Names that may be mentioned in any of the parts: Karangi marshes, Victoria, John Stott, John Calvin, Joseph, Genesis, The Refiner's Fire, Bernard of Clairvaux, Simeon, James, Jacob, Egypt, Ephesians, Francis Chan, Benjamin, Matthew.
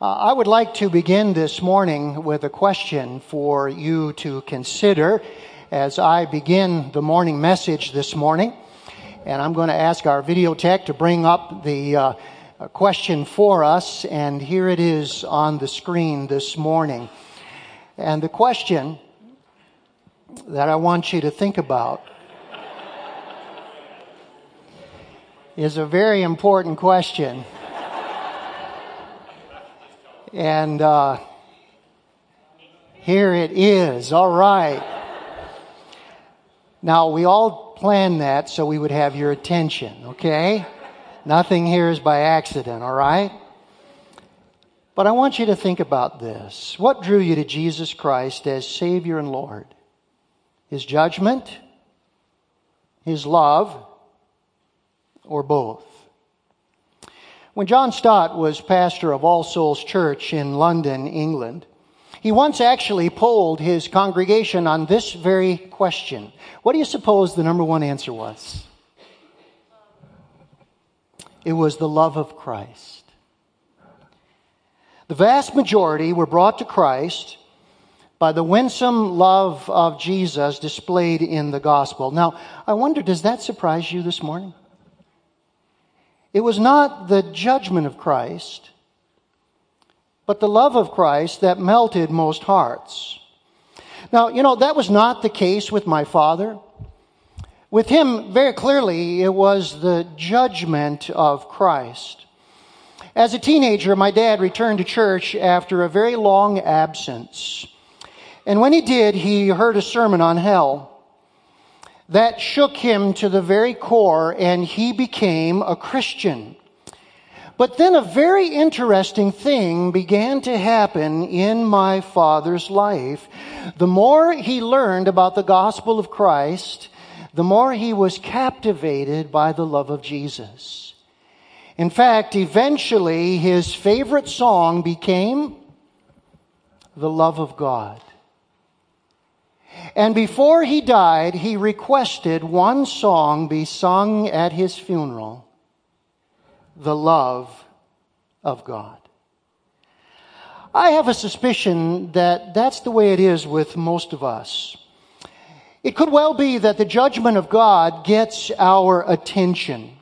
I would like to begin this morning with a question for you to consider as I begin the morning message this morning. And I'm going to ask our video tech to bring up the question for us. And here it is on the screen this morning. And the question that I want you to think about is a very important question. And here it is. All right. Now, we all planned that so we would have your attention, okay? Nothing here is by accident, all right? But I want you to think about this. What drew you to Jesus Christ as Savior and Lord? His judgment? His love? Or both? When John Stott was pastor of All Souls Church in London, England, he once actually polled his congregation on this very question. What do you suppose the number one answer was? It was the love of Christ. The vast majority were brought to Christ by the winsome love of Jesus displayed in the gospel. Now, I wonder, does that surprise you this morning? It was not the judgment of Christ, but the love of Christ that melted most hearts. Now, you know, that was not the case with my father. With him, very clearly, it was the judgment of Christ. As a teenager, my dad returned to church after a very long absence. And when he did, he heard a sermon on hell. That shook him to the very core, and he became a Christian. But then a very interesting thing began to happen in my father's life. The more he learned about the gospel of Christ, the more he was captivated by the love of Jesus. In fact, eventually his favorite song became "The Love of God." And before he died, he requested one song be sung at his funeral, "The Love of God." I have a suspicion that that's the way it is with most of us. It could well be that the judgment of God gets our attention.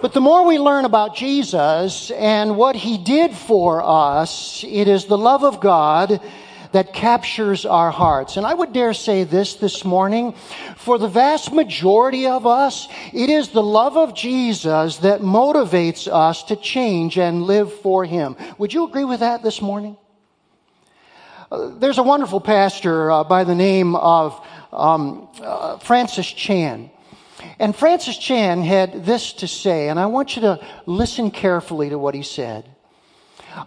But the more we learn about Jesus and what he did for us, it is the love of God that captures our hearts. And I would dare say this morning, for the vast majority of us, it is the love of Jesus that motivates us to change and live for him. Would you agree with that this morning? There's a wonderful pastor by the name of Francis Chan. And Francis Chan had this to say, and I want you to listen carefully to what he said.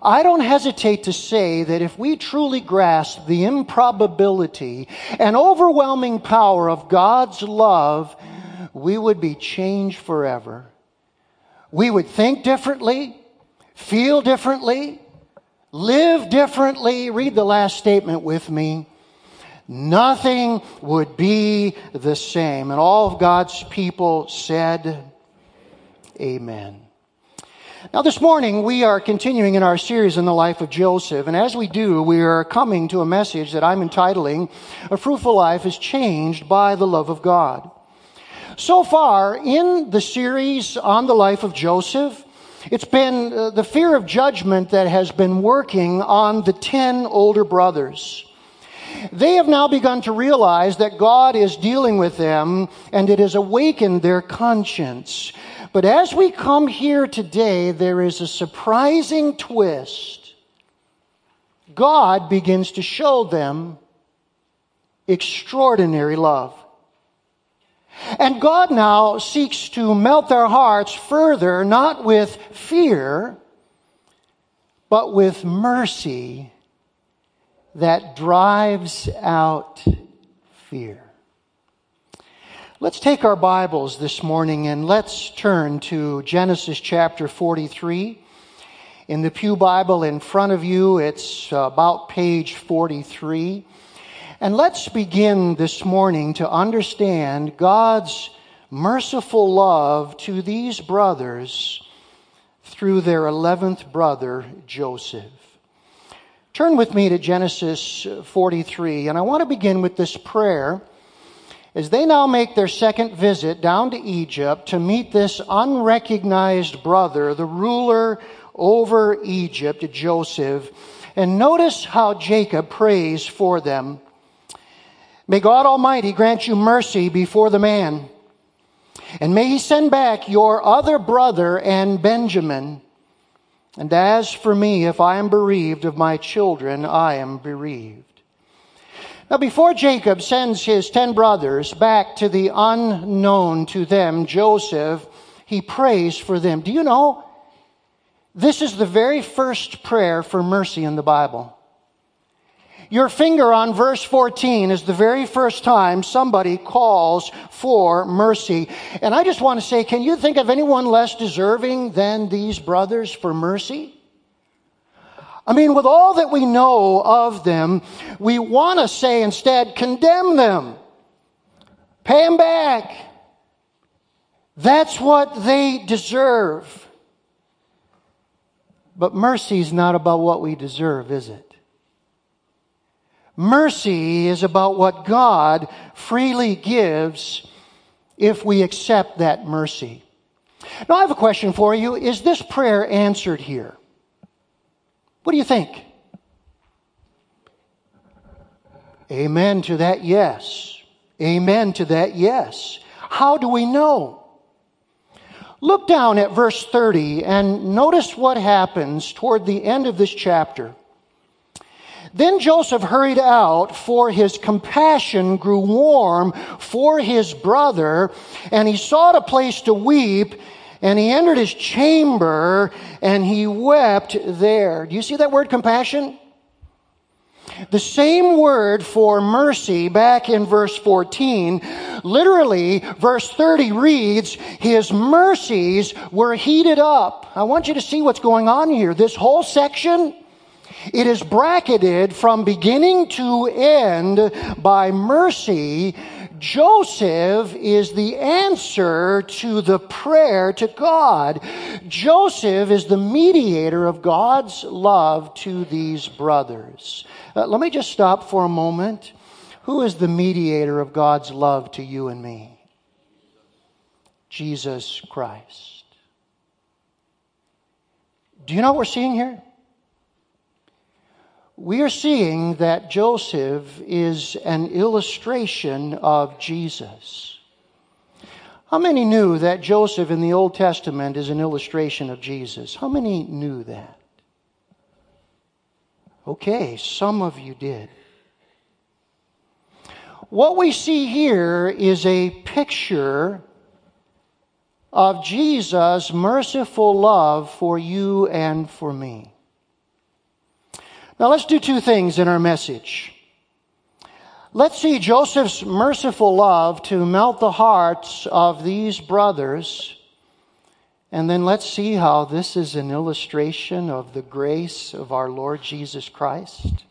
I don't hesitate to say that if we truly grasp the improbability and overwhelming power of God's love, we would be changed forever. We would think differently, feel differently, live differently. Read the last statement with me. Nothing would be the same. And all of God's people said, Amen. Now this morning, we are continuing in our series on the life of Joseph, and as we do, we are coming to a message that I'm entitling, "A Fruitful Life is Changed by the Love of God." So far, in the series on the life of Joseph, it's been the fear of judgment that has been working on the 10 older brothers. They have now begun to realize that God is dealing with them, and it has awakened their conscience. But as we come here today, there is a surprising twist. God begins to show them extraordinary love. And God now seeks to melt their hearts further, not with fear, but with mercy that drives out fear. Let's take our Bibles this morning and let's turn to Genesis chapter 43. In the Pew Bible in front of you, it's about page 43. And let's begin this morning to understand God's merciful love to these brothers through their 11th brother, Joseph. Turn with me to Genesis 43, and I want to begin with this prayer. As they now make their second visit down to Egypt to meet this unrecognized brother, the ruler over Egypt, Joseph. And notice how Jacob prays for them. May God Almighty grant you mercy before the man, and may he send back your other brother and Benjamin. And as for me, if I am bereaved of my children, I am bereaved. Now, before Jacob sends his 10 brothers back to the unknown to them, Joseph, he prays for them. Do you know, this is the very first prayer for mercy in the Bible. Your finger on verse 14 is the very first time somebody calls for mercy. And I just want to say, can you think of anyone less deserving than these brothers for mercy? I mean, with all that we know of them, we want to say instead, condemn them. Pay them back. That's what they deserve. But mercy is not about what we deserve, is it? Mercy is about what God freely gives if we accept that mercy. Now, I have a question for you. Is this prayer answered here? What do you think? Amen to that, yes. Amen to that, yes. How do we know? Look down at verse 30 and notice what happens toward the end of this chapter. Then Joseph hurried out, for his compassion grew warm for his brother, and he sought a place to weep. And he entered his chamber, and he wept there. Do you see that word compassion? The same word for mercy back in verse 14. Literally, verse 30 reads, his mercies were heated up. I want you to see what's going on here. This whole section, it is bracketed from beginning to end by mercy. Joseph is the answer to the prayer to God. Joseph is the mediator of God's love to these brothers. Let me just stop for a moment. Who is the mediator of God's love to you and me? Jesus Christ. Do you know what we're seeing here? We are seeing that Joseph is an illustration of Jesus. How many knew that Joseph in the Old Testament is an illustration of Jesus? How many knew that? Okay, some of you did. What we see here is a picture of Jesus' merciful love for you and for me. Now, let's do two things in our message. Let's see Joseph's merciful love to melt the hearts of these brothers. And then let's see how this is an illustration of the grace of our Lord Jesus Christ.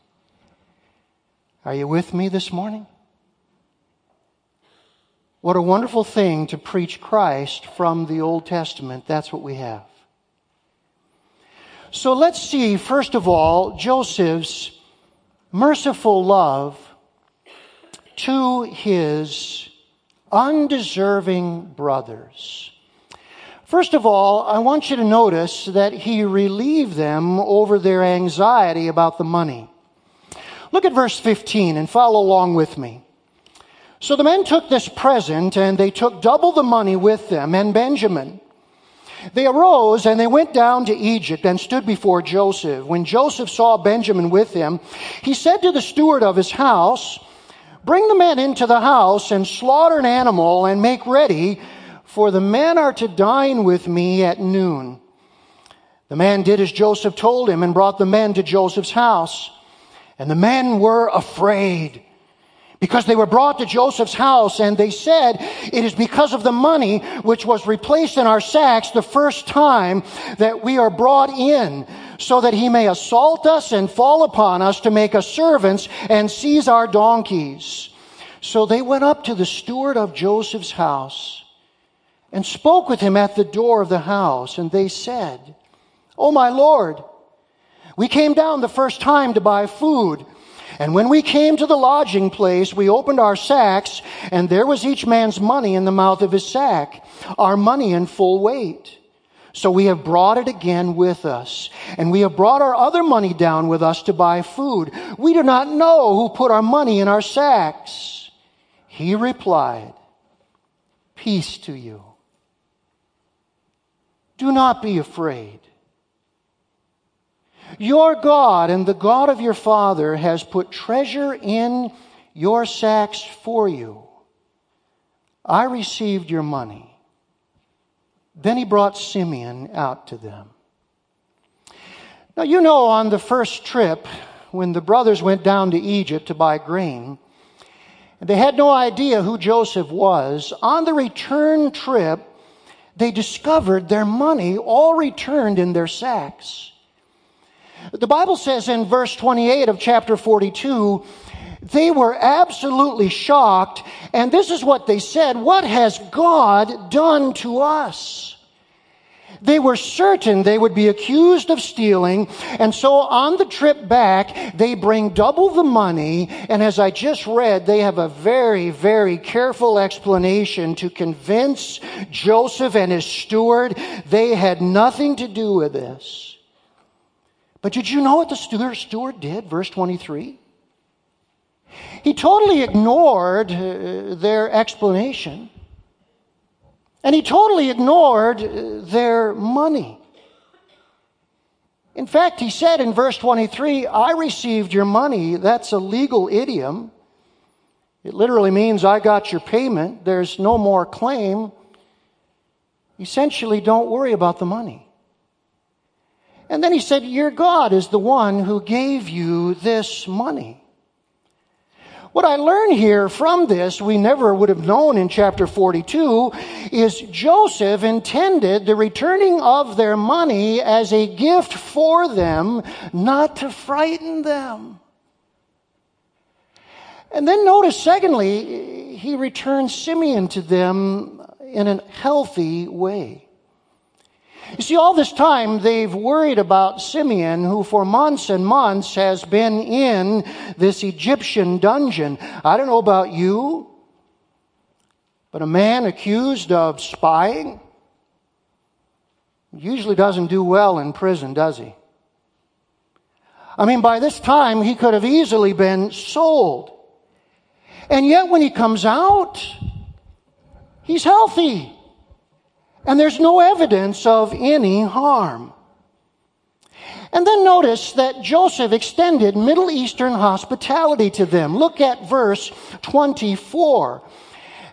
Are you with me this morning? What a wonderful thing to preach Christ from the Old Testament. That's what we have. So let's see, first of all, Joseph's merciful love to his undeserving brothers. First of all, I want you to notice that he relieved them over their anxiety about the money. Look at verse 15 and follow along with me. So the men took this present, and they took double the money with them, and Benjamin. They arose and they went down to Egypt and stood before Joseph. When Joseph saw Benjamin with him, he said to the steward of his house, "Bring the men into the house and slaughter an animal and make ready, for the men are to dine with me at noon." The man did as Joseph told him and brought the men to Joseph's house. And the men were afraid, because they were brought to Joseph's house, and they said, "It is because of the money which was replaced in our sacks the first time that we are brought in, so that he may assault us and fall upon us to make us servants and seize our donkeys." So they went up to the steward of Joseph's house and spoke with him at the door of the house, and they said, "Oh, my Lord, we came down the first time to buy food, and when we came to the lodging place, we opened our sacks, and there was each man's money in the mouth of his sack, our money in full weight. So we have brought it again with us, and we have brought our other money down with us to buy food. We do not know who put our money in our sacks." He replied, "Peace to you. Do not be afraid. Your God and the God of your father has put treasure in your sacks for you. I received your money." Then he brought Simeon out to them. Now, you know, on the first trip, when the brothers went down to Egypt to buy grain, they had no idea who Joseph was. On the return trip, they discovered their money all returned in their sacks. The Bible says in verse 28 of chapter 42, they were absolutely shocked, and this is what they said: "What has God done to us?" They were certain they would be accused of stealing, and so on the trip back, they bring double the money, and as I just read, they have a very, very careful explanation to convince Joseph and his steward they had nothing to do with this. But did you know what the steward did? Verse 23. He totally ignored their explanation. And he totally ignored their money. In fact, he said in verse 23, "I received your money." That's a legal idiom. It literally means, "I got your payment. There's no more claim." Essentially, don't worry about the money. And then he said, "Your God is the one who gave you this money." What I learn here from this, we never would have known in chapter 42, is Joseph intended the returning of their money as a gift for them, not to frighten them. And then notice, secondly, he returns Simeon to them in a healthy way. You see, all this time they've worried about Simeon, who for months and months has been in this Egyptian dungeon. I don't know about you, but a man accused of spying usually doesn't do well in prison, does he? I mean, by this time he could have easily been sold. And yet when he comes out, he's healthy. And there's no evidence of any harm. And then notice that Joseph extended Middle Eastern hospitality to them. Look at verse 24.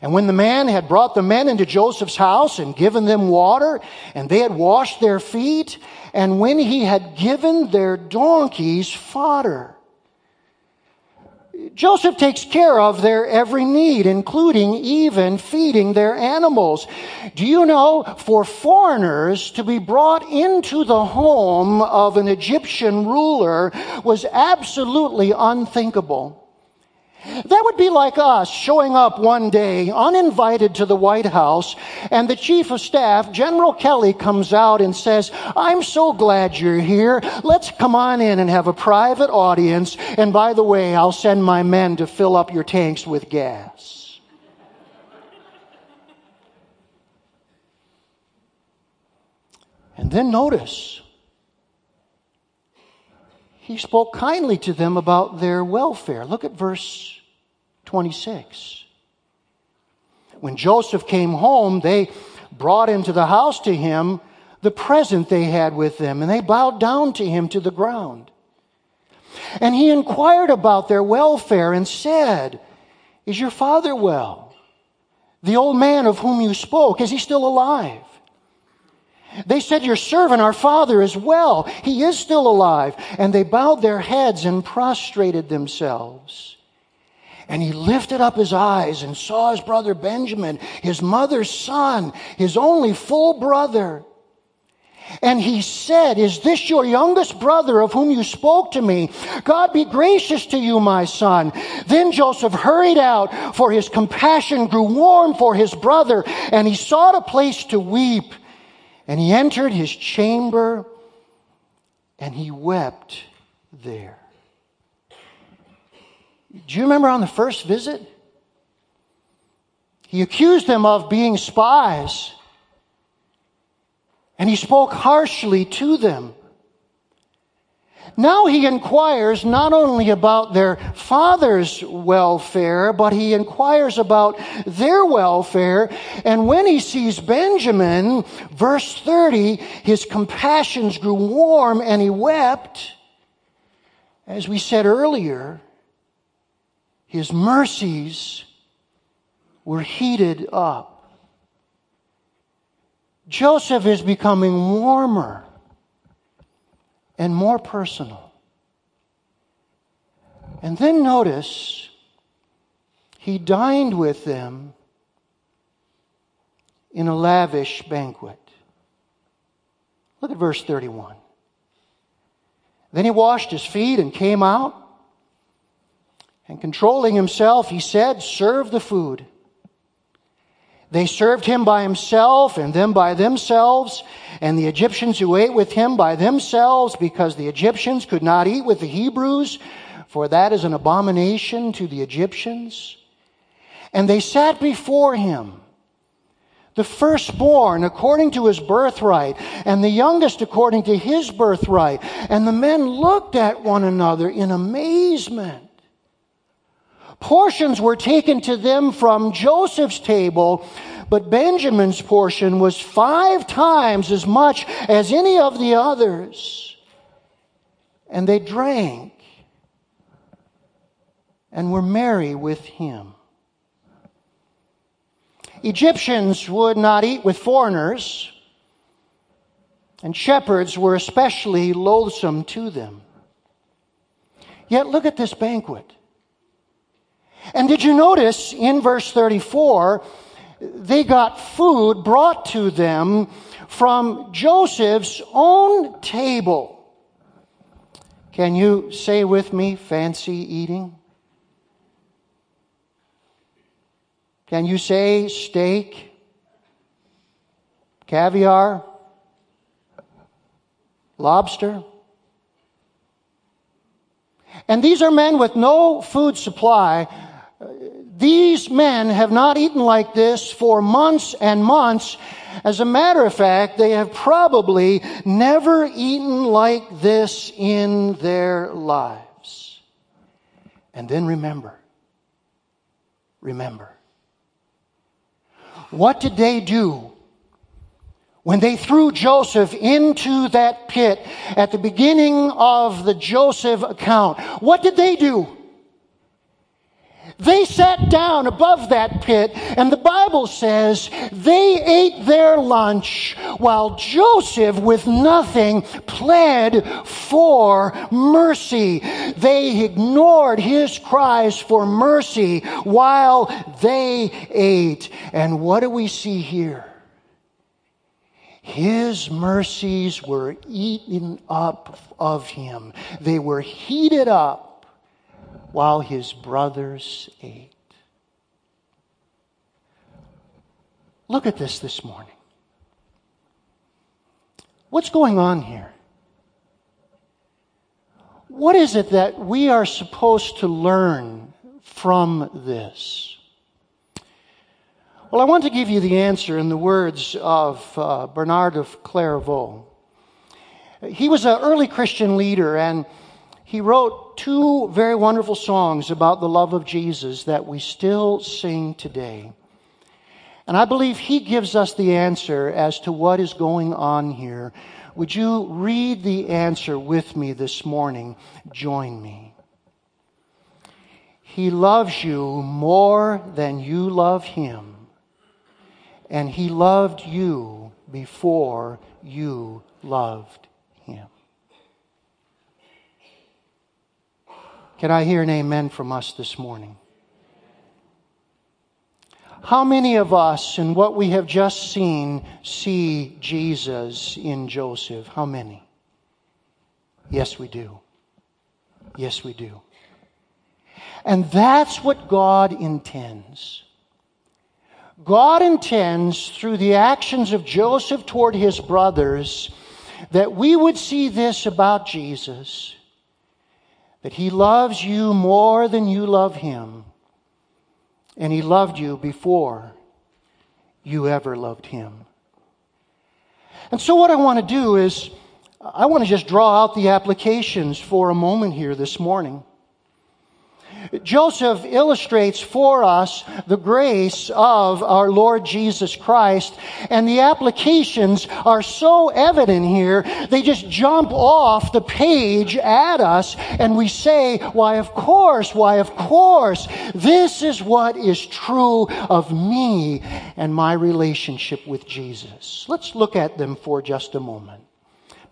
"And when the man had brought the men into Joseph's house and given them water, and they had washed their feet, and when he had given their donkeys fodder." Joseph takes care of their every need, including even feeding their animals. Do you know, for foreigners to be brought into the home of an Egyptian ruler was absolutely unthinkable. That would be like us showing up one day uninvited to the White House, and the chief of staff, General Kelly, comes out and says, "I'm so glad you're here. Let's come on in and have a private audience. And by the way, I'll send my men to fill up your tanks with gas." And then notice, he spoke kindly to them about their welfare. Look at verse 26. "When Joseph came home, they brought into the house to him the present they had with them, and they bowed down to him to the ground. And he inquired about their welfare and said, 'Is your father well? The old man of whom you spoke, is he still alive?' They said, 'Your servant, our father, is well. He is still alive.' And they bowed their heads and prostrated themselves. And he lifted up his eyes and saw his brother Benjamin, his mother's son, his only full brother. And he said, 'Is this your youngest brother of whom you spoke to me? God be gracious to you, my son.' Then Joseph hurried out, for his compassion grew warm for his brother, and he sought a place to weep. And he entered his chamber and he wept there. Do you remember on the first visit? He accused them of being spies, and he spoke harshly to them. Now he inquires not only about their father's welfare, but he inquires about their welfare. And when he sees Benjamin, verse 30, his compassions grew warm and he wept. As we said earlier, his mercies were heated up. Joseph is becoming warmer and more personal. And then notice, he dined with them in a lavish banquet. Look at verse 31. Then he washed his feet and came out, and controlling himself, he said, "Serve the food." They served him by himself, and them by themselves, and the Egyptians who ate with him by themselves, because the Egyptians could not eat with the Hebrews, for that is an abomination to the Egyptians. And they sat before him, the firstborn according to his birthright, and the youngest according to his birthright. And the men looked at one another in amazement. Portions were taken to them from Joseph's table, but Benjamin's portion was 5 times as much as any of the others. And they drank and were merry with him. Egyptians would not eat with foreigners, and shepherds were especially loathsome to them. Yet look at this banquet. And did you notice in verse 34, they got food brought to them from Joseph's own table. Can you say with me, fancy eating? Can you say steak, caviar, lobster? And these are men with no food supply. These men have not eaten like this for months and months. As a matter of fact, they have probably never eaten like this in their lives. And then remember. What did they do when they threw Joseph into that pit at the beginning of the Joseph account? What did they do? They sat down above that pit, and the Bible says they ate their lunch while Joseph, with nothing, pled for mercy. They ignored his cries for mercy while they ate. And what do we see here? His mercies were eaten up of him. They were heated up while his brothers ate. Look at this morning. What's going on here? What is it that we are supposed to learn from this? Well, I want to give you the answer in the words of Bernard of Clairvaux. He was an early Christian leader, and he wrote 2 very wonderful songs about the love of Jesus that we still sing today. And I believe he gives us the answer as to what is going on here. Would you read the answer with me this morning? Join me. He loves you more than you love him, and he loved you before you loved him. Can I hear an amen from us this morning? How many of us, in what we have just seen, see Jesus in Joseph? How many? Yes, we do. And that's what God intends. God intends, through the actions of Joseph toward his brothers, that we would see this about Jesus, that He loves you more than you love Him, and He loved you before you ever loved Him. And so what I want to do is, I want to just draw out the applications for a moment here this morning. Joseph illustrates for us the grace of our Lord Jesus Christ, and the applications are so evident here, they just jump off the page at us, and we say, why of course, this is what is true of me and my relationship with Jesus. Let's look at them for just a moment.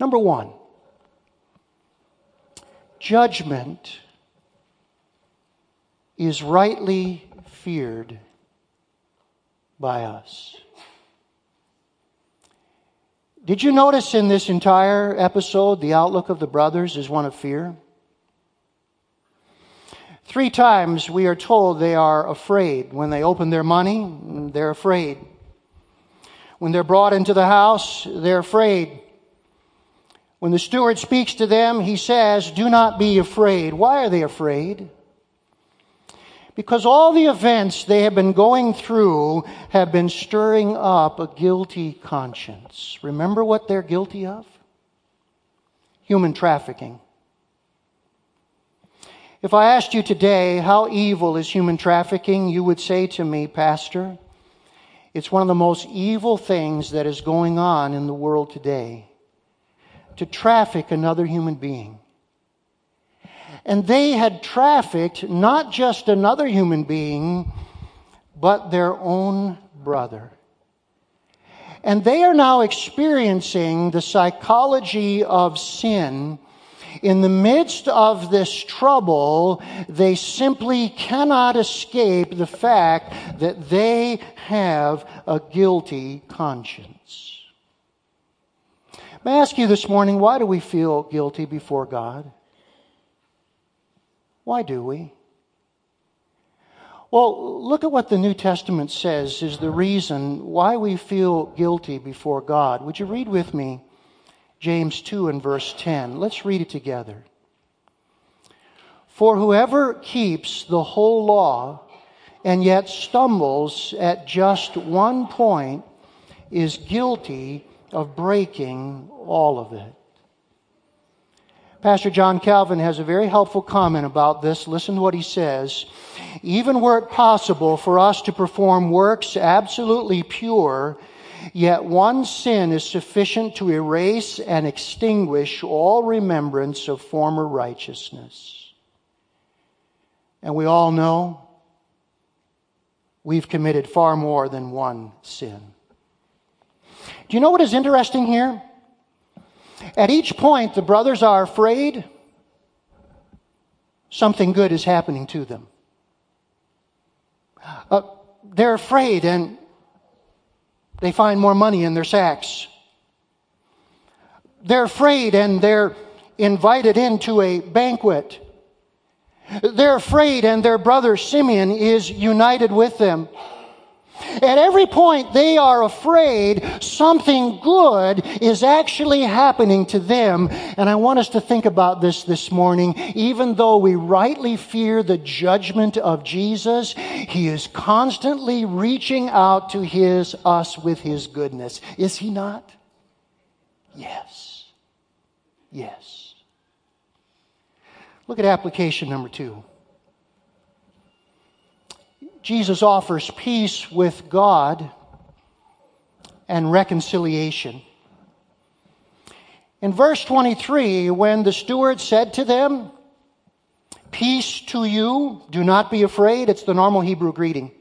Number one, judgment is rightly feared by us. Did you notice in this entire episode, the outlook of the brothers is one of fear? 3 times we are told they are afraid. When they open their money, they're afraid. When they're brought into the house, they're afraid. When the steward speaks to them, he says, "Do not be afraid." Why are they afraid? Because all the events they have been going through have been stirring up a guilty conscience. Remember what they're guilty of? Human trafficking. If I asked you today, how evil is human trafficking? You would say to me, "Pastor, it's one of the most evil things that is going on in the world today. To traffic another human being." And they had trafficked not just another human being, but their own brother. And they are now experiencing the psychology of sin. In the midst of this trouble, they simply cannot escape the fact that they have a guilty conscience. May I ask you this morning, why do we feel guilty before God? Why do we? Well, look at what the New Testament says is the reason why we feel guilty before God. Would you read with me James 2 and verse 10? Let's read it together. "For whoever keeps the whole law and yet stumbles at just one point is guilty of breaking all of it." Pastor John Calvin has a very helpful comment about this. Listen to what he says. "Even were it possible for us to perform works absolutely pure, yet one sin is sufficient to erase and extinguish all remembrance of former righteousness." And we all know we've committed far more than one sin. Do you know what is interesting here? At each point, the brothers are afraid something good is happening to them. They're afraid and they find more money in their sacks. They're afraid and they're invited into a banquet. They're afraid and their brother Simeon is united with them. At every point, they are afraid something good is actually happening to them. And I want us to think about this morning. Even though we rightly fear the judgment of Jesus, He is constantly reaching out to us with His goodness. Is He not? Yes. Yes. Look at application number 2. Jesus offers peace with God and reconciliation. In verse 23, when the steward said to them, "Peace to you, do not be afraid," it's the normal Hebrew greeting.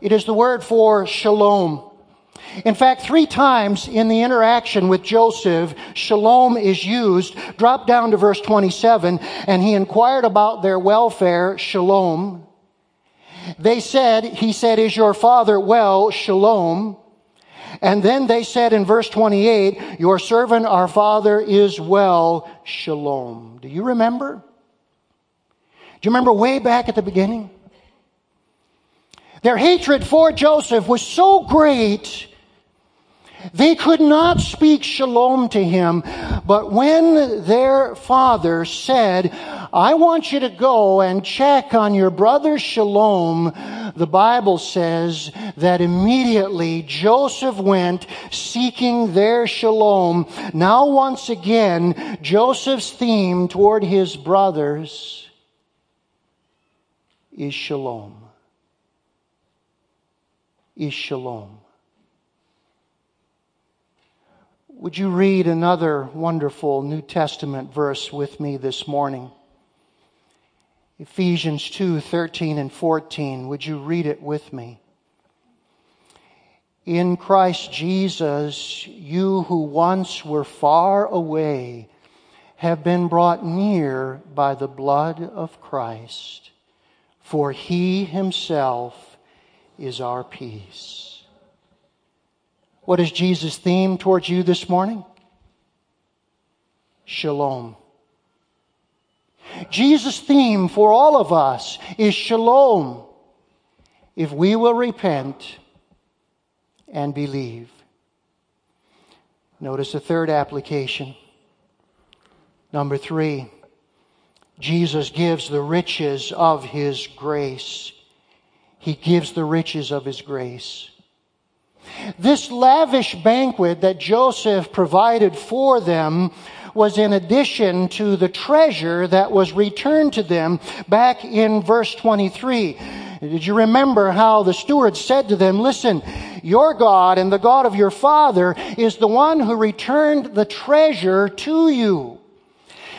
It is the word for shalom. In fact, 3 times in the interaction with Joseph, shalom is used. Drop down to verse 27, and he inquired about their welfare, shalom. He said, "Is your father well?" Shalom. And then they said in verse 28, "Your servant, our father, is well." Shalom. Do you remember? Do you remember way back at the beginning? Their hatred for Joseph was so great They could not speak shalom to him, but when their father said, I want you to go and check on your brother Shalom, the Bible says that immediately Joseph went seeking their shalom. Now once again, Joseph's theme toward his brothers is shalom. Is shalom. Would you read another wonderful New Testament verse with me this morning? Ephesians 2:13 and 14. Would you read it with me? In Christ Jesus, you who once were far away have been brought near by the blood of Christ, for He Himself is our peace. What is Jesus' theme towards you this morning? Shalom. Jesus' theme for all of us is shalom, if we will repent and believe. Notice the third application. Number 3, Jesus gives the riches of His grace. He gives the riches of His grace. This lavish banquet that Joseph provided for them was in addition to the treasure that was returned to them back in verse 23. Did you remember how the steward said to them, listen, your God and the God of your father is the one who returned the treasure to you.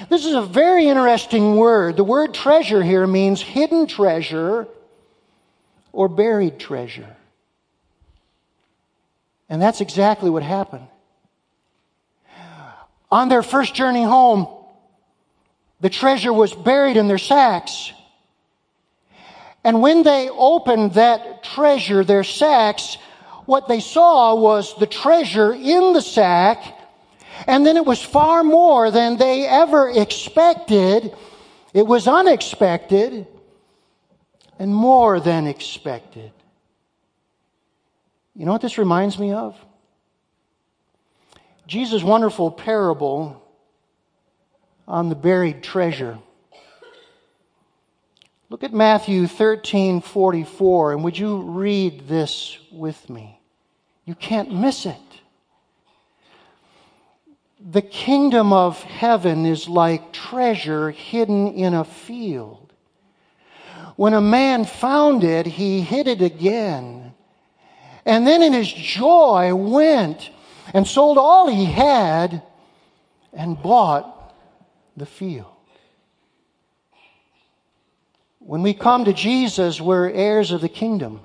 This is a very interesting word. The word treasure here means hidden treasure or buried treasure. And that's exactly what happened. On their first journey home, the treasure was buried in their sacks. And when they opened that treasure, their sacks, what they saw was the treasure in the sack, and then it was far more than they ever expected. It was unexpected and more than expected. You know what this reminds me of? Jesus' wonderful parable on the buried treasure. Look at Matthew 13:44, and would you read this with me? You can't miss it. The kingdom of heaven is like treasure hidden in a field. When a man found it, he hid it again. And then in his joy went and sold all he had and bought the field. When we come to Jesus, we're heirs of the kingdom.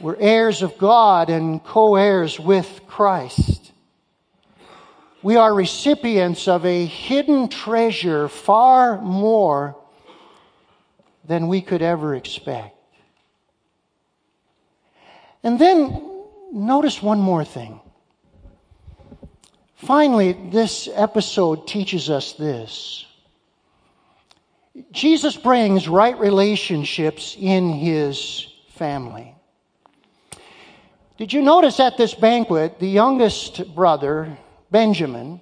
We're heirs of God and co-heirs with Christ. We are recipients of a hidden treasure far more than we could ever expect. And then notice one more thing. Finally, this episode teaches us this. Jesus brings right relationships in His family. Did you notice at this banquet, the youngest brother, Benjamin,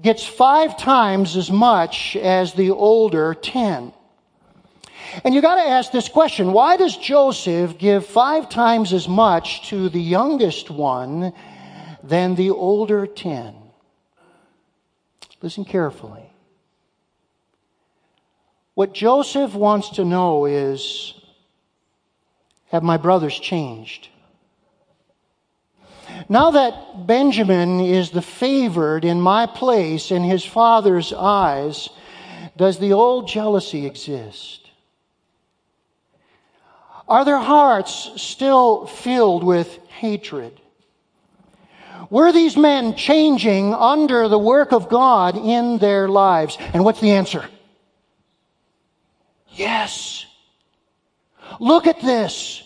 gets 5 times as much as the older 10? And you got to ask this question, why does Joseph give 5 times as much to the youngest one than the older 10? Listen carefully. What Joseph wants to know is, have my brothers changed? Now that Benjamin is the favored in my place in his father's eyes, does the old jealousy exist? Are their hearts still filled with hatred? Were these men changing under the work of God in their lives? And what's the answer? Yes. Look at this.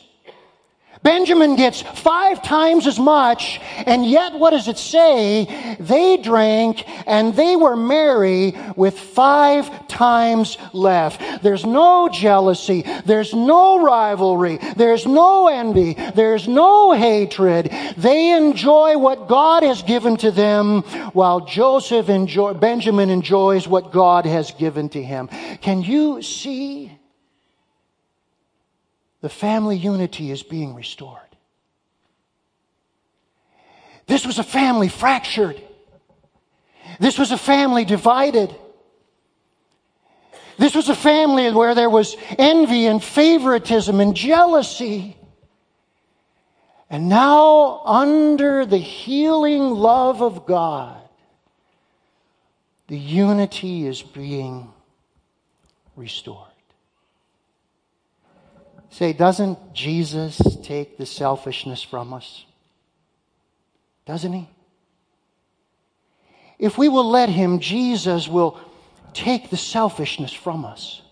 Benjamin gets 5 times as much, and yet what does it say? They drank and they were merry with 5 times left. There's no jealousy. There's no rivalry. There's no envy. There's no hatred. They enjoy what God has given to them while Benjamin enjoys what God has given to him. Can you see? The family unity is being restored. This was a family fractured. This was a family divided. This was a family where there was envy and favoritism and jealousy. And now, under the healing love of God, the unity is being restored. Say, doesn't Jesus take the selfishness from us? Doesn't he? If we will let him, Jesus will take the selfishness from us.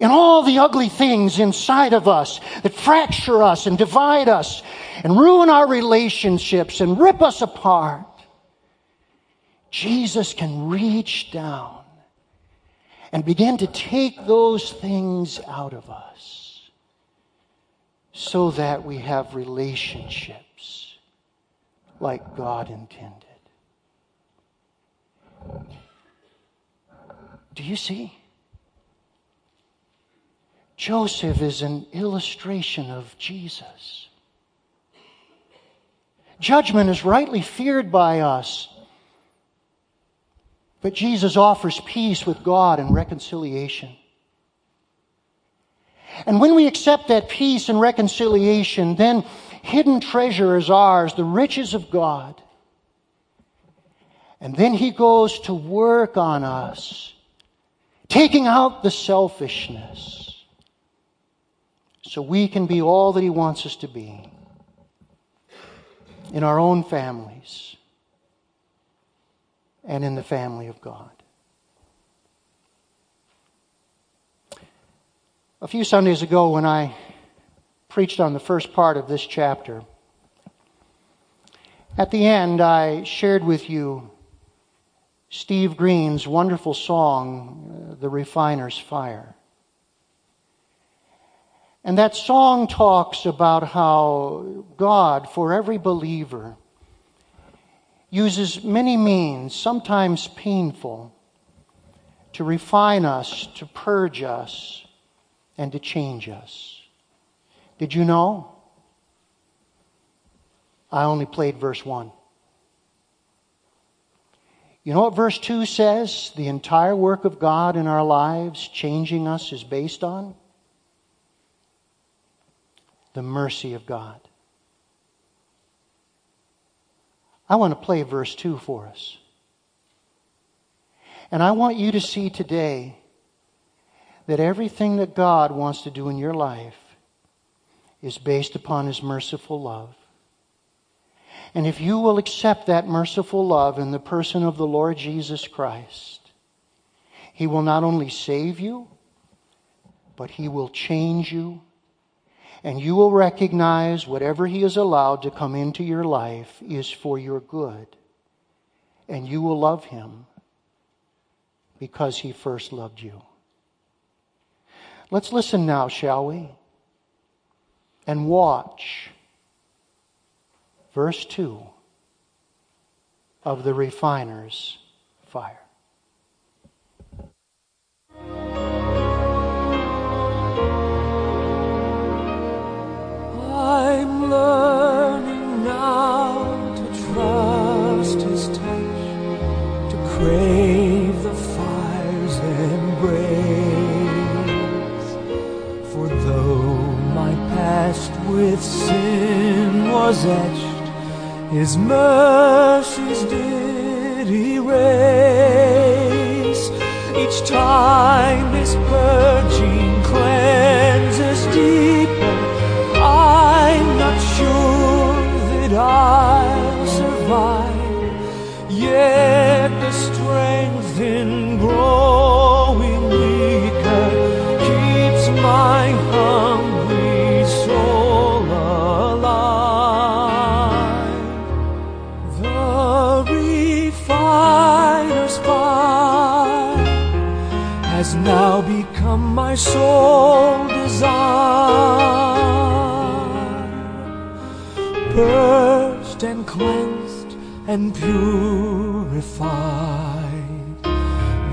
And all the ugly things inside of us that fracture us and divide us and ruin our relationships and rip us apart, Jesus can reach down and begin to take those things out of us so that we have relationships like God intended. Do you see? Joseph is an illustration of Jesus. Judgment is rightly feared by us. But Jesus offers peace with God and reconciliation. And when we accept that peace and reconciliation, then hidden treasure is ours, the riches of God. And then he goes to work on us, taking out the selfishness, so we can be all that he wants us to be in our own families and in the family of God. A few Sundays ago, when I preached on the first part of this chapter, at the end I shared with you Steve Green's wonderful song, The Refiner's Fire. And that song talks about how God, for every believer, uses many means, sometimes painful, to refine us, to purge us, and to change us. Did you know? I only played verse 1. You know what verse 2 says? The entire work of God in our lives, changing us, is based on the mercy of God. I want to play verse 2 for us. And I want you to see today that everything that God wants to do in your life is based upon his merciful love. And if you will accept that merciful love in the person of the Lord Jesus Christ, he will not only save you, but he will change you. And you will recognize whatever he has allowed to come into your life is for your good. And you will love him because he first loved you. Let's listen now, shall we? And watch verse 2 of The Refiner's Fire. I'm learning now to trust his touch, to crave the fire's embrace. For though my past with sin was etched, his mercies did erase. Each time his purging cleanses deeper, I'm not sure that I'll survive, yet the strength in growing weaker keeps my hungry soul. has now become my sole desire, purged and cleansed and purified,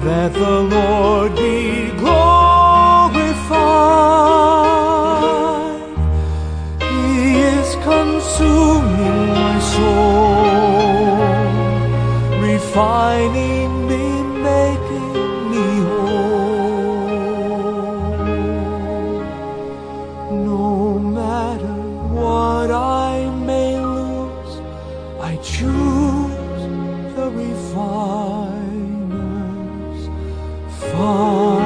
that the Lord be glorified. He is consuming my soul, refining me, making me whole. No matter what I may lose, I choose the Refiner's Fire.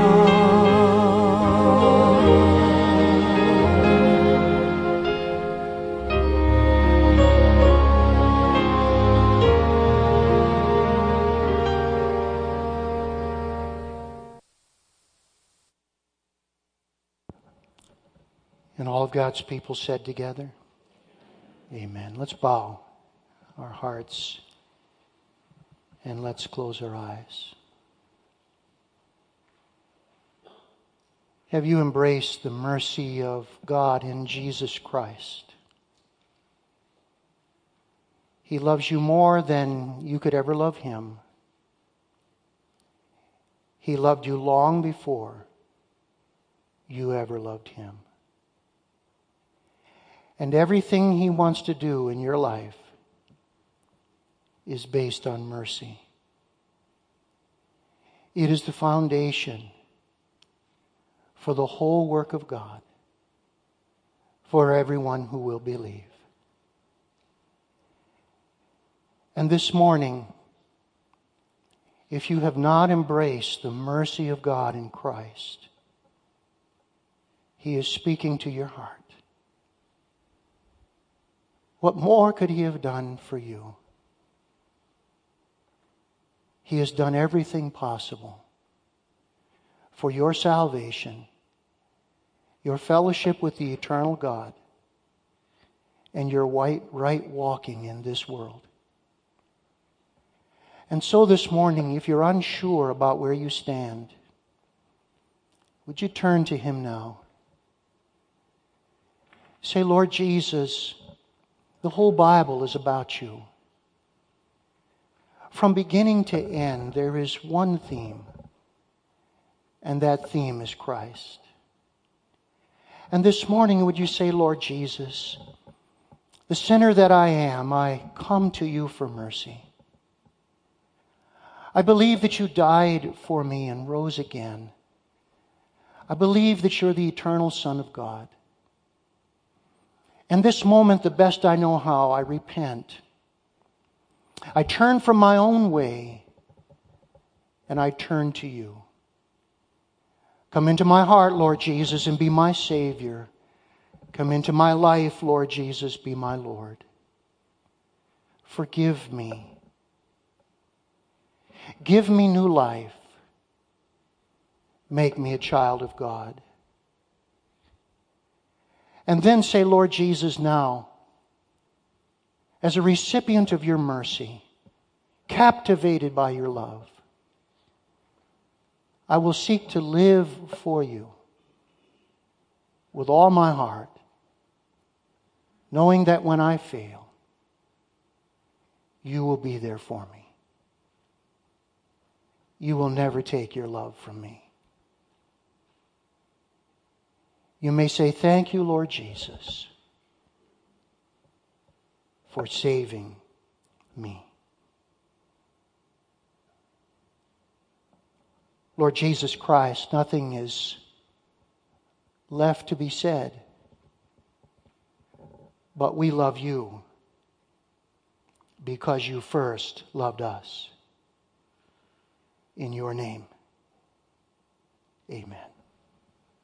And all of God's people said together, Amen. Let's bow our hearts and let's close our eyes. Have you embraced the mercy of God in Jesus Christ? He loves you more than you could ever love Him. He loved you long before you ever loved Him. And everything He wants to do in your life is based on mercy. It is the foundation for the whole work of God, for everyone who will believe. And this morning, if you have not embraced the mercy of God in Christ, He is speaking to your heart. What more could He have done for you? He has done everything possible for your salvation, your fellowship with the eternal God, and your right walking in this world. And so this morning, if you're unsure about where you stand, would you turn to Him now? Say, Lord Jesus, the whole Bible is about You. From beginning to end, there is one theme, and that theme is Christ. And this morning, would you say, Lord Jesus, the sinner that I am, I come to You for mercy. I believe that You died for me and rose again. I believe that You're the eternal Son of God. And this moment, the best I know how, I repent. I turn from my own way, and I turn to You. Come into my heart, Lord Jesus, and be my Savior. Come into my life, Lord Jesus, be my Lord. Forgive me. Give me new life. Make me a child of God. And then say, Lord Jesus, now, as a recipient of Your mercy, captivated by Your love, I will seek to live for You with all my heart, knowing that when I fail, You will be there for me. You will never take Your love from me. You may say, thank You, Lord Jesus, for saving me. Lord Jesus Christ, nothing is left to be said, but we love You because You first loved us. In Your name, Amen.